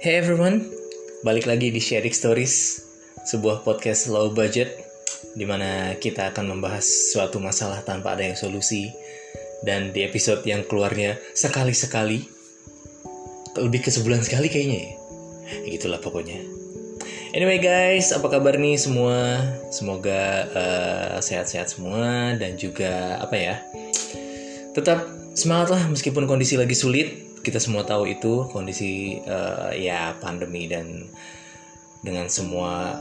Hey everyone, balik lagi di Shadic Stories, sebuah podcast low budget di mana kita akan membahas suatu masalah tanpa ada yang solusi. Dan di episode yang keluarnya sekali-sekali, lebih ke sebulan sekali kayaknya ya, gitulah pokoknya. Anyway guys, apa kabar nih semua? Semoga sehat-sehat semua dan juga apa ya, tetap semangat lah meskipun kondisi lagi sulit. Kita semua tahu itu kondisi pandemi dan dengan semua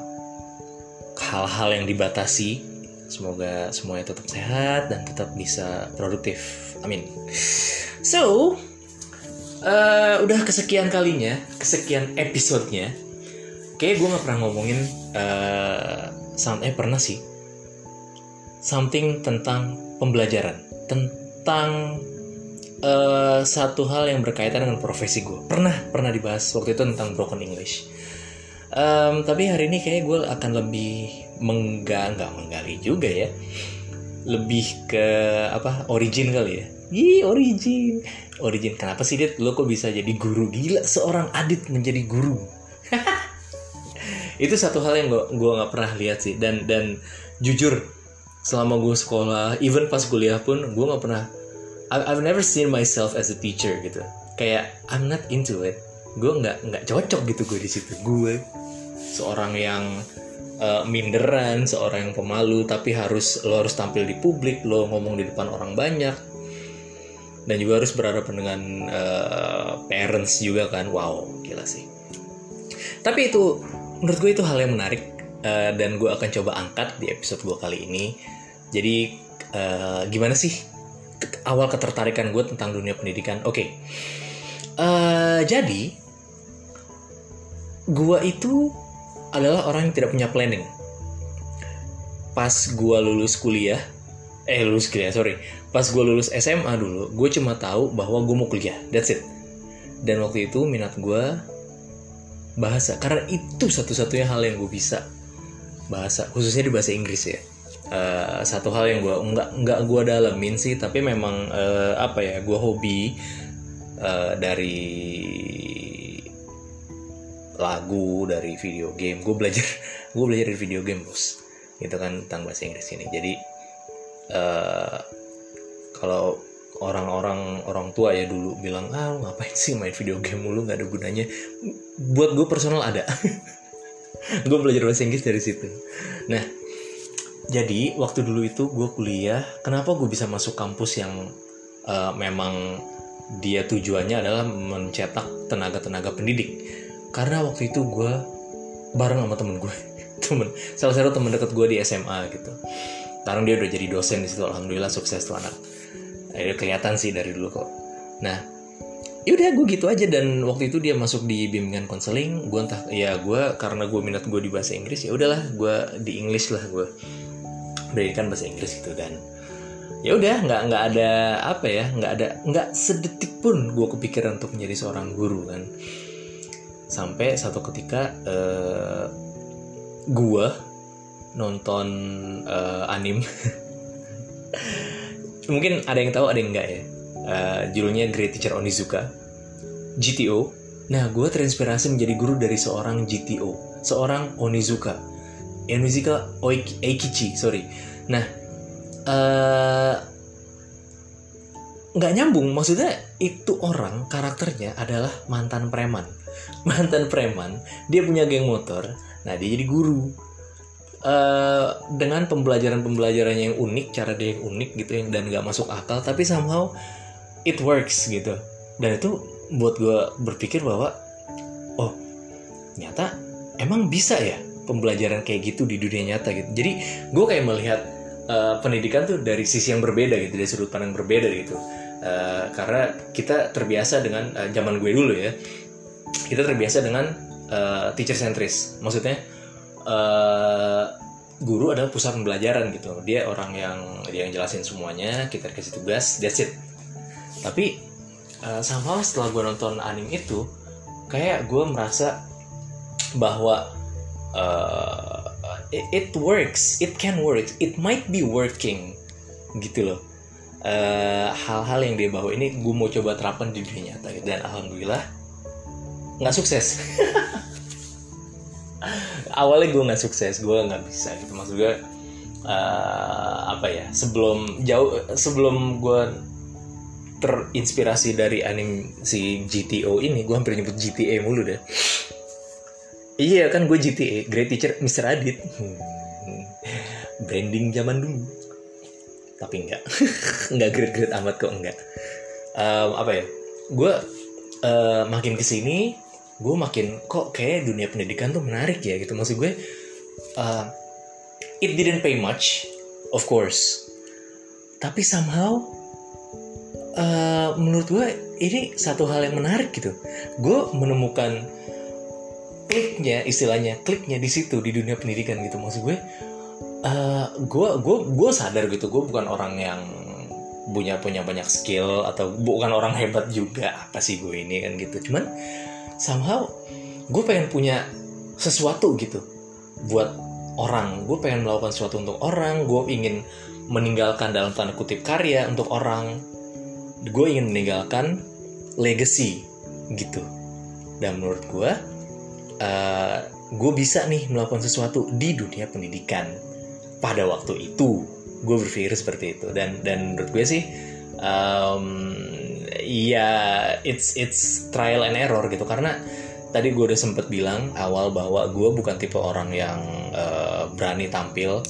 hal-hal yang dibatasi. Semoga semuanya tetap sehat dan tetap bisa produktif. Amin. So, udah kesekian kalinya, kesekian episodenya. Kayaknya gue gak pernah ngomongin pernah sih, something tentang pembelajaran, tentang satu hal yang berkaitan dengan profesi gue. Pernah dibahas waktu itu tentang broken English. Tapi hari ini kayaknya gue akan lebih menggali juga ya, lebih ke origin kali ya. Origin. Kenapa sih Dit, lo kok bisa jadi guru? Gila, seorang Adit menjadi guru. Itu satu hal yang gue nggak pernah lihat sih. Dan jujur, selama gue sekolah, even pas kuliah pun, gue nggak pernah, I've never seen myself as a teacher gitu. Kayak I'm not into it. Gue nggak cocok gitu gue di situ. Gue seorang yang minderan, seorang yang pemalu, tapi lo harus tampil di publik, lo ngomong di depan orang banyak, dan juga harus berhadapan dengan parents juga kan. Wow, gila sih. Tapi itu menurut gue itu hal yang menarik dan gue akan coba angkat di episode gue kali ini. Jadi gimana sih awal ketertarikan gue tentang dunia pendidikan? Oke. Jadi gue itu adalah orang yang tidak punya planning. Pas gue pas gue lulus SMA dulu, gue cuma tahu bahwa gue mau kuliah, that's it. Dan waktu itu minat gue bahasa, karena itu satu-satunya hal yang gue bisa, bahasa, khususnya di bahasa Inggris ya. Satu hal yang gue nggak gue dalamin sih, tapi memang gue hobi dari lagu, dari video game. Gue belajar dari video game bos, gitu kan, tentang bahasa Inggris ini. Jadi kalau orang tua ya dulu bilang lu ngapain sih main video game mulu, nggak ada gunanya, buat gue personal ada. Gue belajar bahasa Inggris dari situ. Nah, jadi waktu dulu itu gue kuliah, kenapa gue bisa masuk kampus yang memang dia tujuannya adalah mencetak tenaga-tenaga pendidik? Karena waktu itu gue bareng sama temen gue, salah satu temen deket gue di SMA gitu. Sekarang dia udah jadi dosen di situ, alhamdulillah sukses tuh anak. Udah kelihatan sih dari dulu kok. Nah, yaudah gue gitu aja, dan waktu itu dia masuk di bimbingan konseling. Karena gue minat gue di bahasa Inggris, ya udahlah gue di English lah gue. Pendidikan bahasa Inggris gitu, dan ya udah nggak sedetik pun gue kepikiran untuk menjadi seorang guru kan, sampai satu ketika gue nonton anime. Mungkin ada yang tahu ada yang nggak ya, judulnya Great Teacher Onizuka, GTO. Nah, gue terinspirasi menjadi guru dari seorang GTO, seorang Onizuka Eikichi, sorry. Nah, nggak nyambung, maksudnya itu orang karakternya adalah mantan preman. Dia punya geng motor. Nah, dia jadi guru dengan pembelajarannya yang unik, cara dia yang unik gitu, yang dan nggak masuk akal, tapi somehow it works gitu. Dan itu buat gue berpikir bahwa nyata emang bisa ya pembelajaran kayak gitu di dunia nyata gitu. Jadi gue kayak melihat pendidikan tuh dari sisi yang berbeda gitu, dari sudut pandang berbeda gitu. Karena kita terbiasa dengan zaman gue dulu ya, kita terbiasa dengan teacher centris. Maksudnya guru adalah pusat pembelajaran gitu. Dia orang yang dia yang jelasin semuanya, kita kasih tugas, that's it. Tapi somehow setelah gue nonton anime itu, kayak gue merasa bahwa it works, it can work, it might be working gitu loh. Hal-hal yang dia bawa ini gue mau coba terapkan di dunia nyata, dan alhamdulillah nggak sukses. Awalnya gue nggak sukses, gue nggak bisa gitu, maksud gue sebelum gue terinspirasi dari anime si GTO ini, gue hampir nyebut GTA mulu deh. Iya kan, gue GTA, Great Teacher Mr. Adit. Branding zaman dulu. Tapi enggak. Enggak great-great amat kok, enggak. Gue makin kesini, gue makin kok kayak dunia pendidikan tuh menarik ya gitu. Maksud gue, it didn't pay much, of course. Tapi somehow, menurut gue ini satu hal yang menarik gitu. Gue menemukan kliknya di situ, di dunia pendidikan gitu. Maksud gue sadar gitu, gue bukan orang yang punya banyak skill atau bukan orang hebat juga, apa sih gue ini kan gitu. Cuman somehow gue pengen punya sesuatu gitu buat orang, gue pengen melakukan sesuatu untuk orang, gue ingin meninggalkan dalam tanda kutip karya untuk orang, gue ingin meninggalkan legacy gitu. Dan menurut gue bisa nih melakukan sesuatu di dunia pendidikan. Pada waktu itu gue berpikir seperti itu, dan menurut gue sih it's trial and error gitu, karena tadi gue udah sempet bilang awal bahwa gue bukan tipe orang yang berani tampil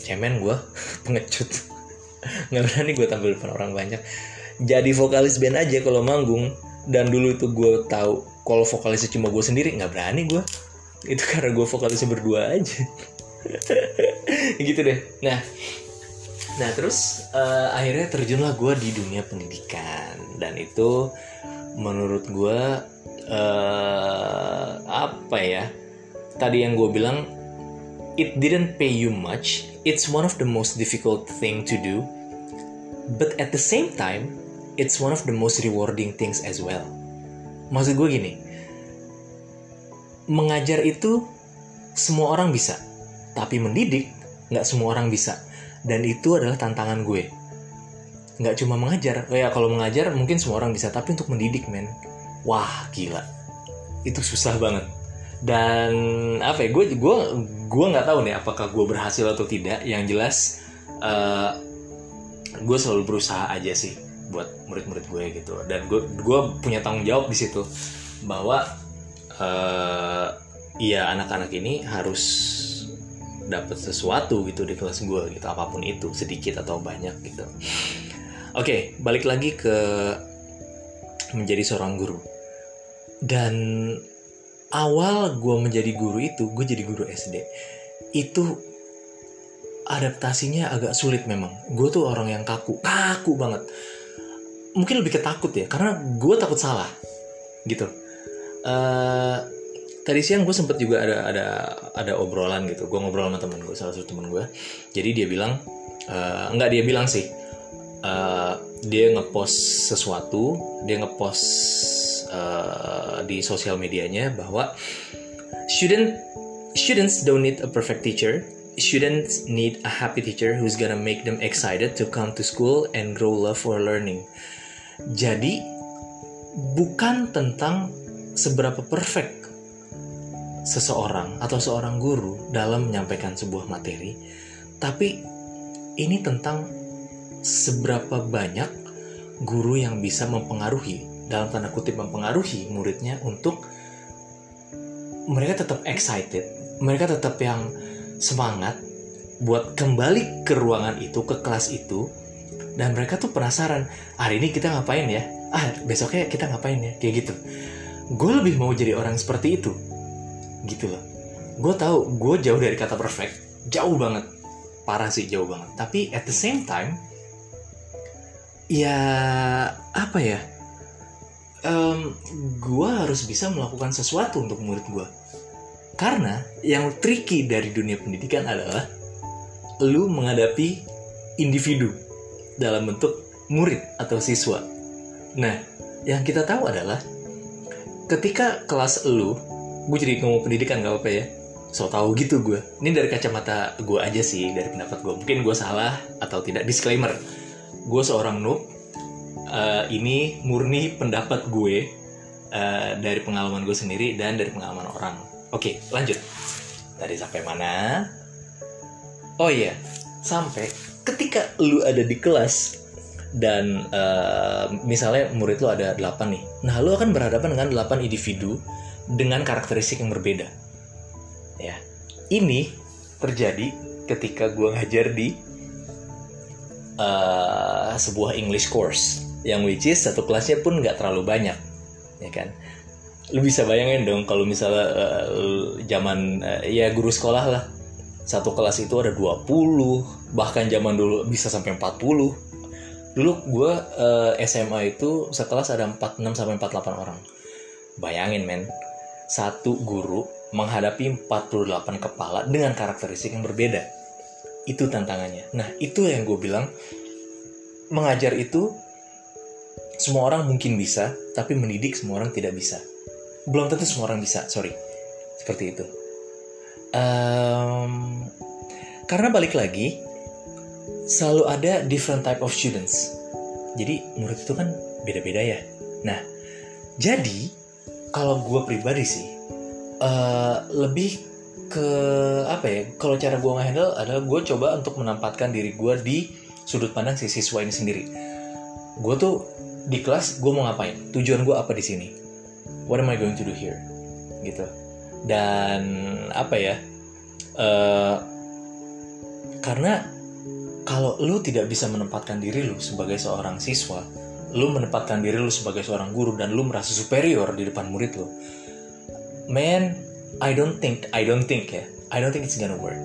cemen, gue pengecut. nggak berani gue tampil depan orang banyak, jadi vokalis band aja kalau manggung. Dan dulu itu gue tahu kalau vokalisnya cuma gue sendiri, nggak berani gue. Itu karena gue vokalisnya berdua aja. Gitu deh. Nah terus akhirnya terjunlah gue di dunia pendidikan. Dan itu menurut gue tadi yang gue bilang, it didn't pay you much. It's one of the most difficult thing to do. But at the same time, it's one of the most rewarding things as well. Maksud gue gini, mengajar itu semua orang bisa, tapi mendidik gak semua orang bisa. Dan itu adalah tantangan gue. Gak cuma mengajar, ya kalau mengajar mungkin semua orang bisa, tapi untuk mendidik men, wah gila, itu susah banget. Dan gue gak tahu nih apakah gue berhasil atau tidak. Yang jelas gue selalu berusaha aja sih buat murid-murid gue gitu, dan gue punya tanggung jawab di situ bahwa anak-anak ini harus dapat sesuatu gitu di kelas gue gitu, apapun itu, sedikit atau banyak gitu. Oke, balik lagi ke menjadi seorang guru. Dan awal gue menjadi guru itu, gue jadi guru SD itu, adaptasinya agak sulit memang. Gue tuh orang yang kaku banget. Mungkin lebih ketakut ya, karena gue takut salah gitu. Tadi siang gue sempet juga ada obrolan gitu. Gue ngobrol sama temen gue, salah satu temen gue. Jadi dia bilang, dia ngepost sesuatu, dia ngepost di sosial medianya bahwa students don't need a perfect teacher. Students need a happy teacher who's gonna make them excited to come to school and grow love for learning. Jadi bukan tentang seberapa perfect seseorang atau seorang guru dalam menyampaikan sebuah materi, tapi ini tentang seberapa banyak guru yang bisa mempengaruhi, dalam tanda kutip mempengaruhi muridnya untuk mereka tetap excited, mereka tetap yang semangat buat kembali ke ruangan itu, ke kelas itu, dan mereka tuh penasaran, hari ini kita ngapain ya, besoknya kita ngapain ya, kayak gitu. Gue lebih mau jadi orang seperti itu gitu loh. Gue tahu gue jauh dari kata perfect, jauh banget, parah sih, jauh banget. Tapi at the same time gue harus bisa melakukan sesuatu untuk murid gue. Karena yang tricky dari dunia pendidikan adalah lu menghadapi individu dalam bentuk murid atau siswa. Nah, yang kita tahu adalah ketika kelas lu, gue jadi ngomong pendidikan gak apa-apa ya, so tau gitu gue. Ini dari kacamata gue aja sih, dari pendapat gue. Mungkin gue salah atau tidak, disclaimer. Gue seorang noob, ini murni pendapat gue. dari pengalaman gue sendiri dan dari pengalaman orang. Oke, lanjut. Tadi sampai mana? Oh iya, sampai ketika lu ada di kelas dan misalnya murid lu ada 8 nih. Nah, lu akan berhadapan dengan 8 individu dengan karakteristik yang berbeda. Ya. Ini terjadi ketika gua ngajar di sebuah English course yang which is satu kelasnya pun enggak terlalu banyak, ya kan? Lu bisa bayangin dong kalau misalnya zaman ya guru sekolah lah. Satu kelas itu ada 20, bahkan zaman dulu bisa sampai 40. Dulu gue SMA itu sekelas ada 46 sampai 48 orang. Bayangin men, satu guru menghadapi 48 kepala dengan karakteristik yang berbeda. Itu tantangannya. Nah, itu yang gue bilang, mengajar itu semua orang mungkin bisa, tapi mendidik semua orang tidak bisa. Belum tentu semua orang bisa, sorry. Seperti itu. Karena balik lagi, selalu ada different type of students. Jadi murid itu kan beda-beda ya. Nah, jadi kalau gue pribadi sih lebih ke apa ya? Kalau cara gue ngehandle adalah gue coba untuk menempatkan diri gue di sudut pandang si siswa ini sendiri. Gue tuh di kelas gue mau ngapain? Tujuan gue apa di sini? What am I going to do here? Gitu. Dan apa ya, karena kalau lu tidak bisa menempatkan diri lu sebagai seorang siswa, lu menempatkan diri lu sebagai seorang guru dan lu merasa superior di depan murid lu, man, I don't think I don't think it's gonna work.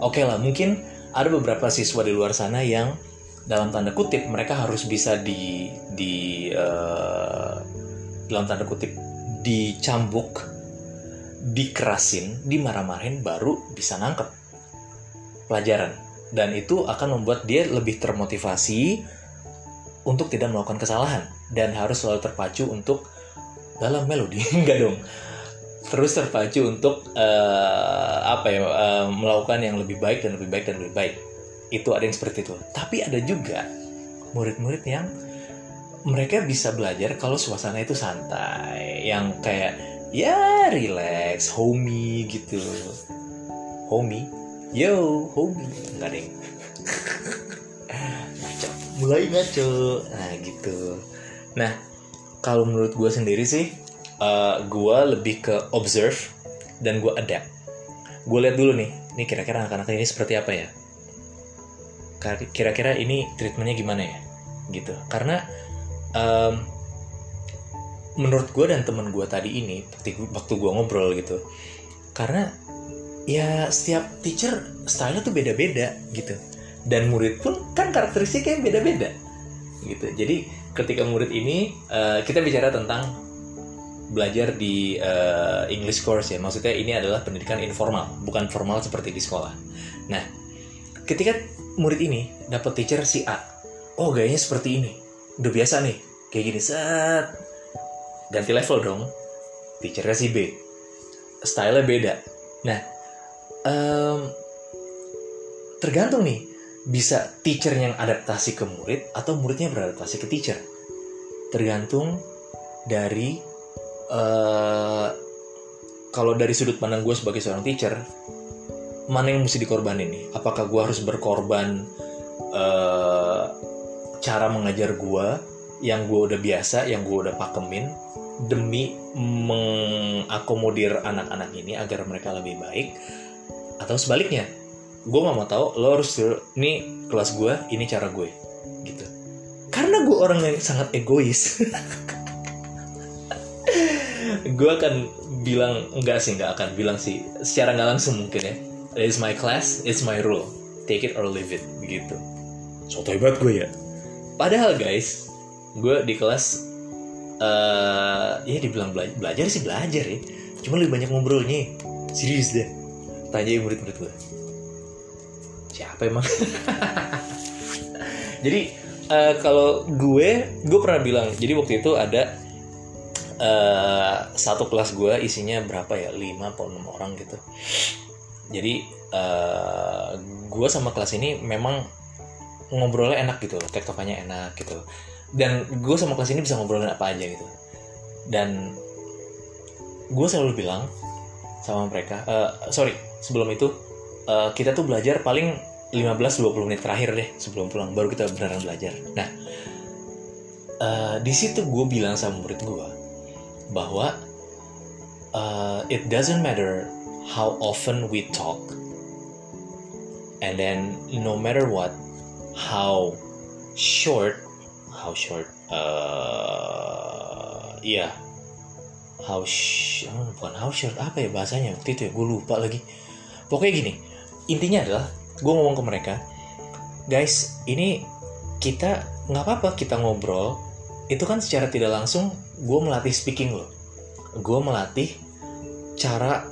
Oke lah, mungkin ada beberapa siswa di luar sana yang dalam tanda kutip mereka harus bisa dalam tanda kutip dicambuk, dikerasin, dimarah-marahin baru bisa nangkep pelajaran. Dan itu akan membuat dia lebih termotivasi untuk tidak melakukan kesalahan dan harus selalu terpacu untuk dalam melodi, enggak dong, terus terpacu untuk melakukan yang lebih baik dan lebih baik dan lebih baik. Itu ada yang seperti itu. Tapi ada juga murid-murid yang mereka bisa belajar kalau suasana itu santai, yang kayak ya, relax, homie gitu. Homie? Yo, homie. Enggak, deng. Ngaco. Mulai ngaco. Nah, gitu. Nah, kalau menurut gue sendiri sih, gue lebih ke observe dan gue adapt. Gue lihat dulu nih, ini kira-kira anak-anak ini seperti apa ya? Kira-kira ini treatmentnya gimana ya? Gitu. Karena menurut gue dan temen gue tadi ini waktu gue ngobrol gitu, karena ya setiap teacher style-nya tuh beda-beda gitu, dan murid pun kan karakteristiknya beda-beda gitu. Jadi ketika murid ini kita bicara tentang belajar di English course ya, maksudnya ini adalah pendidikan informal, bukan formal seperti di sekolah. Nah, ketika murid ini dapat teacher si A, oh gayanya seperti ini, udah biasa nih kayak gini, set ganti level dong, teachernya si B, style-nya beda. Nah, tergantung nih, bisa teacher yang adaptasi ke murid atau muridnya beradaptasi ke teacher. Tergantung dari kalau dari sudut pandang gue sebagai seorang teacher, mana yang mesti dikorbanin nih? Apakah gue harus berkorban cara mengajar gue yang gue udah biasa, yang gue udah pakemin, demi mengakomodir anak-anak ini agar mereka lebih baik, atau sebaliknya, gue gak mau tahu, lo harus ini kelas gue, ini cara gue gitu. Karena gue orang yang sangat egois gue akan bilang, enggak akan bilang sih secara gak langsung mungkin ya, it's my class, it's my rule, take it or leave it gitu. Sotoy banget gue ya, padahal guys, gue di kelas ya dibilang belajar sih belajar ya, cuma lebih banyak ngobrolnya. Serius deh, tanya murid-murid gue siapa emang. Jadi kalau gue pernah bilang, jadi waktu itu ada satu kelas gue isinya berapa ya, 5 atau 6 orang gitu. Jadi gue sama kelas ini memang ngobrolnya enak gitu, tektokannya enak gitu, dan gue sama kelas ini bisa ngobrolin apa aja gitu. Dan gue selalu bilang sama mereka, kita tuh belajar paling 15-20 menit terakhir deh sebelum pulang, baru kita beneran belajar. Nah, di situ gue bilang sama murid gue bahwa it doesn't matter how often we talk, and then no matter what, pokoknya gini, intinya adalah gue ngomong ke mereka, guys, ini kita nggak apa-apa kita ngobrol, itu kan secara tidak langsung gue melatih speaking lo, gue melatih cara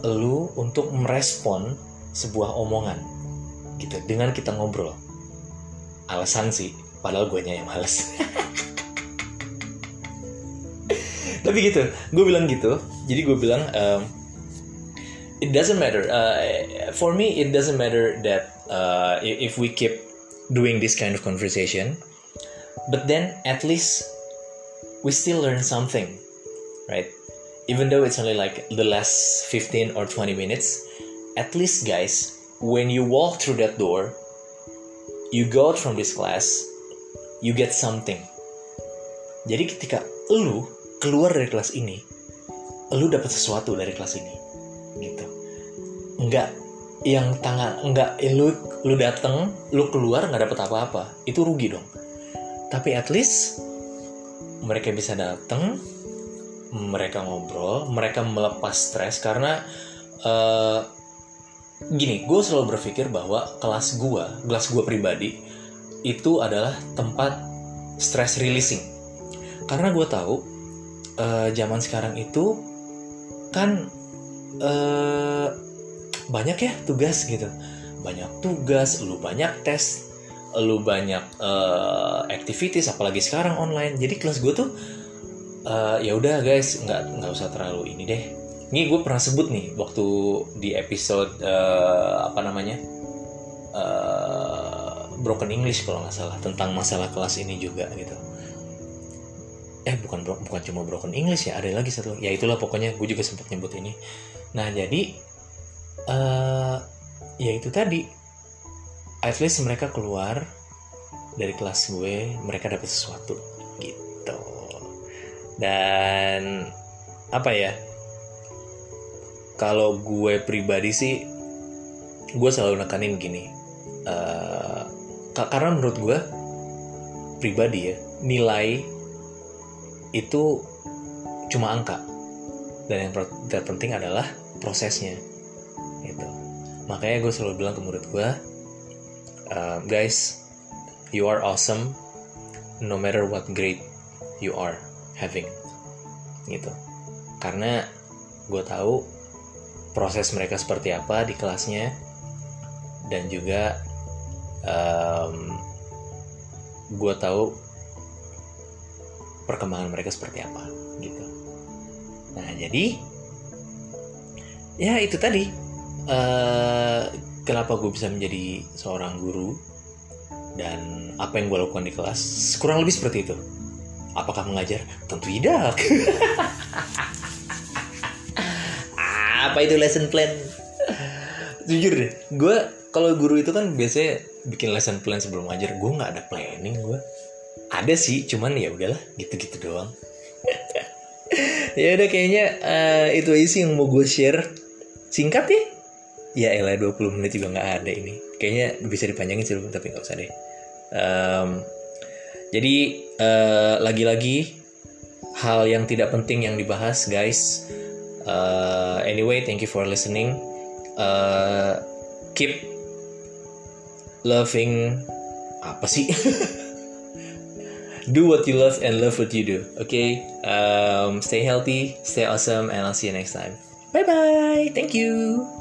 lo untuk merespon sebuah omongan gitu dengan kita ngobrol. Alasan sih, padahal gue yang males. Tapi gitu, gue bilang gitu. Jadi gue bilang it doesn't matter. For me, it doesn't matter that if we keep doing this kind of conversation, but then at least we still learn something, right? Even though it's only like the last 15 or 20 minutes, at least guys, when you walk through that door, you go out from this class, you get something. Jadi ketika lu keluar dari kelas ini, lu dapat sesuatu dari kelas ini, gitu. Enggak yang tangan, enggak lu datang, lu keluar nggak dapat apa-apa, itu rugi dong. Tapi at least mereka bisa datang, mereka ngobrol, mereka melepas stres karena gini, gue selalu berpikir bahwa kelas gue pribadi itu adalah tempat stress releasing. Karena gue tahu zaman sekarang itu kan banyak ya tugas gitu, banyak tugas, lu banyak tes, lu banyak activities, apalagi sekarang online. Jadi kelas gue tuh ya udah guys, nggak usah terlalu ini deh. Ini gue pernah sebut nih waktu di episode Broken English kalau nggak salah, tentang masalah kelas ini juga gitu. Bukan cuma Broken English ya, ada lagi satu. Ya itulah pokoknya, gue juga sempat nyebut ini. Nah jadi ya itu tadi, at least mereka keluar dari kelas gue, mereka dapat sesuatu gitu. Dan apa ya? Kalau gue pribadi sih, gue selalu nekanin gini, karena menurut gue pribadi ya, nilai itu cuma angka, dan yang terpenting adalah prosesnya gitu. Makanya gue selalu bilang ke murid gue, guys, you are awesome no matter what grade you are having gitu. Karena gue tahu proses mereka seperti apa di kelasnya, dan juga gue tahu perkembangan mereka seperti apa gitu. Nah jadi ya itu tadi, kenapa gue bisa menjadi seorang guru dan apa yang gue lakukan di kelas kurang lebih seperti itu. Apakah mengajar? Tentu tidak. Apa itu lesson plan? Jujur deh, gue kalau guru itu kan biasanya bikin lesson plan sebelum ngajar. Gue nggak ada planning, gue ada sih, cuman ya udahlah gitu-gitu doang. Ya udah kayaknya itu isi yang mau gue share. Singkat ya? Ya elah, 20 menit juga nggak ada ini. Kayaknya bisa dipanjangin sih, tapi nggak usah deh. Jadi lagi-lagi hal yang tidak penting yang dibahas guys. Anyway, thank you for listening. Keep loving. Apa sih? Do what you love and love what you do. Okay. Stay healthy, stay awesome, and I'll see you next time. Bye bye. Thank you.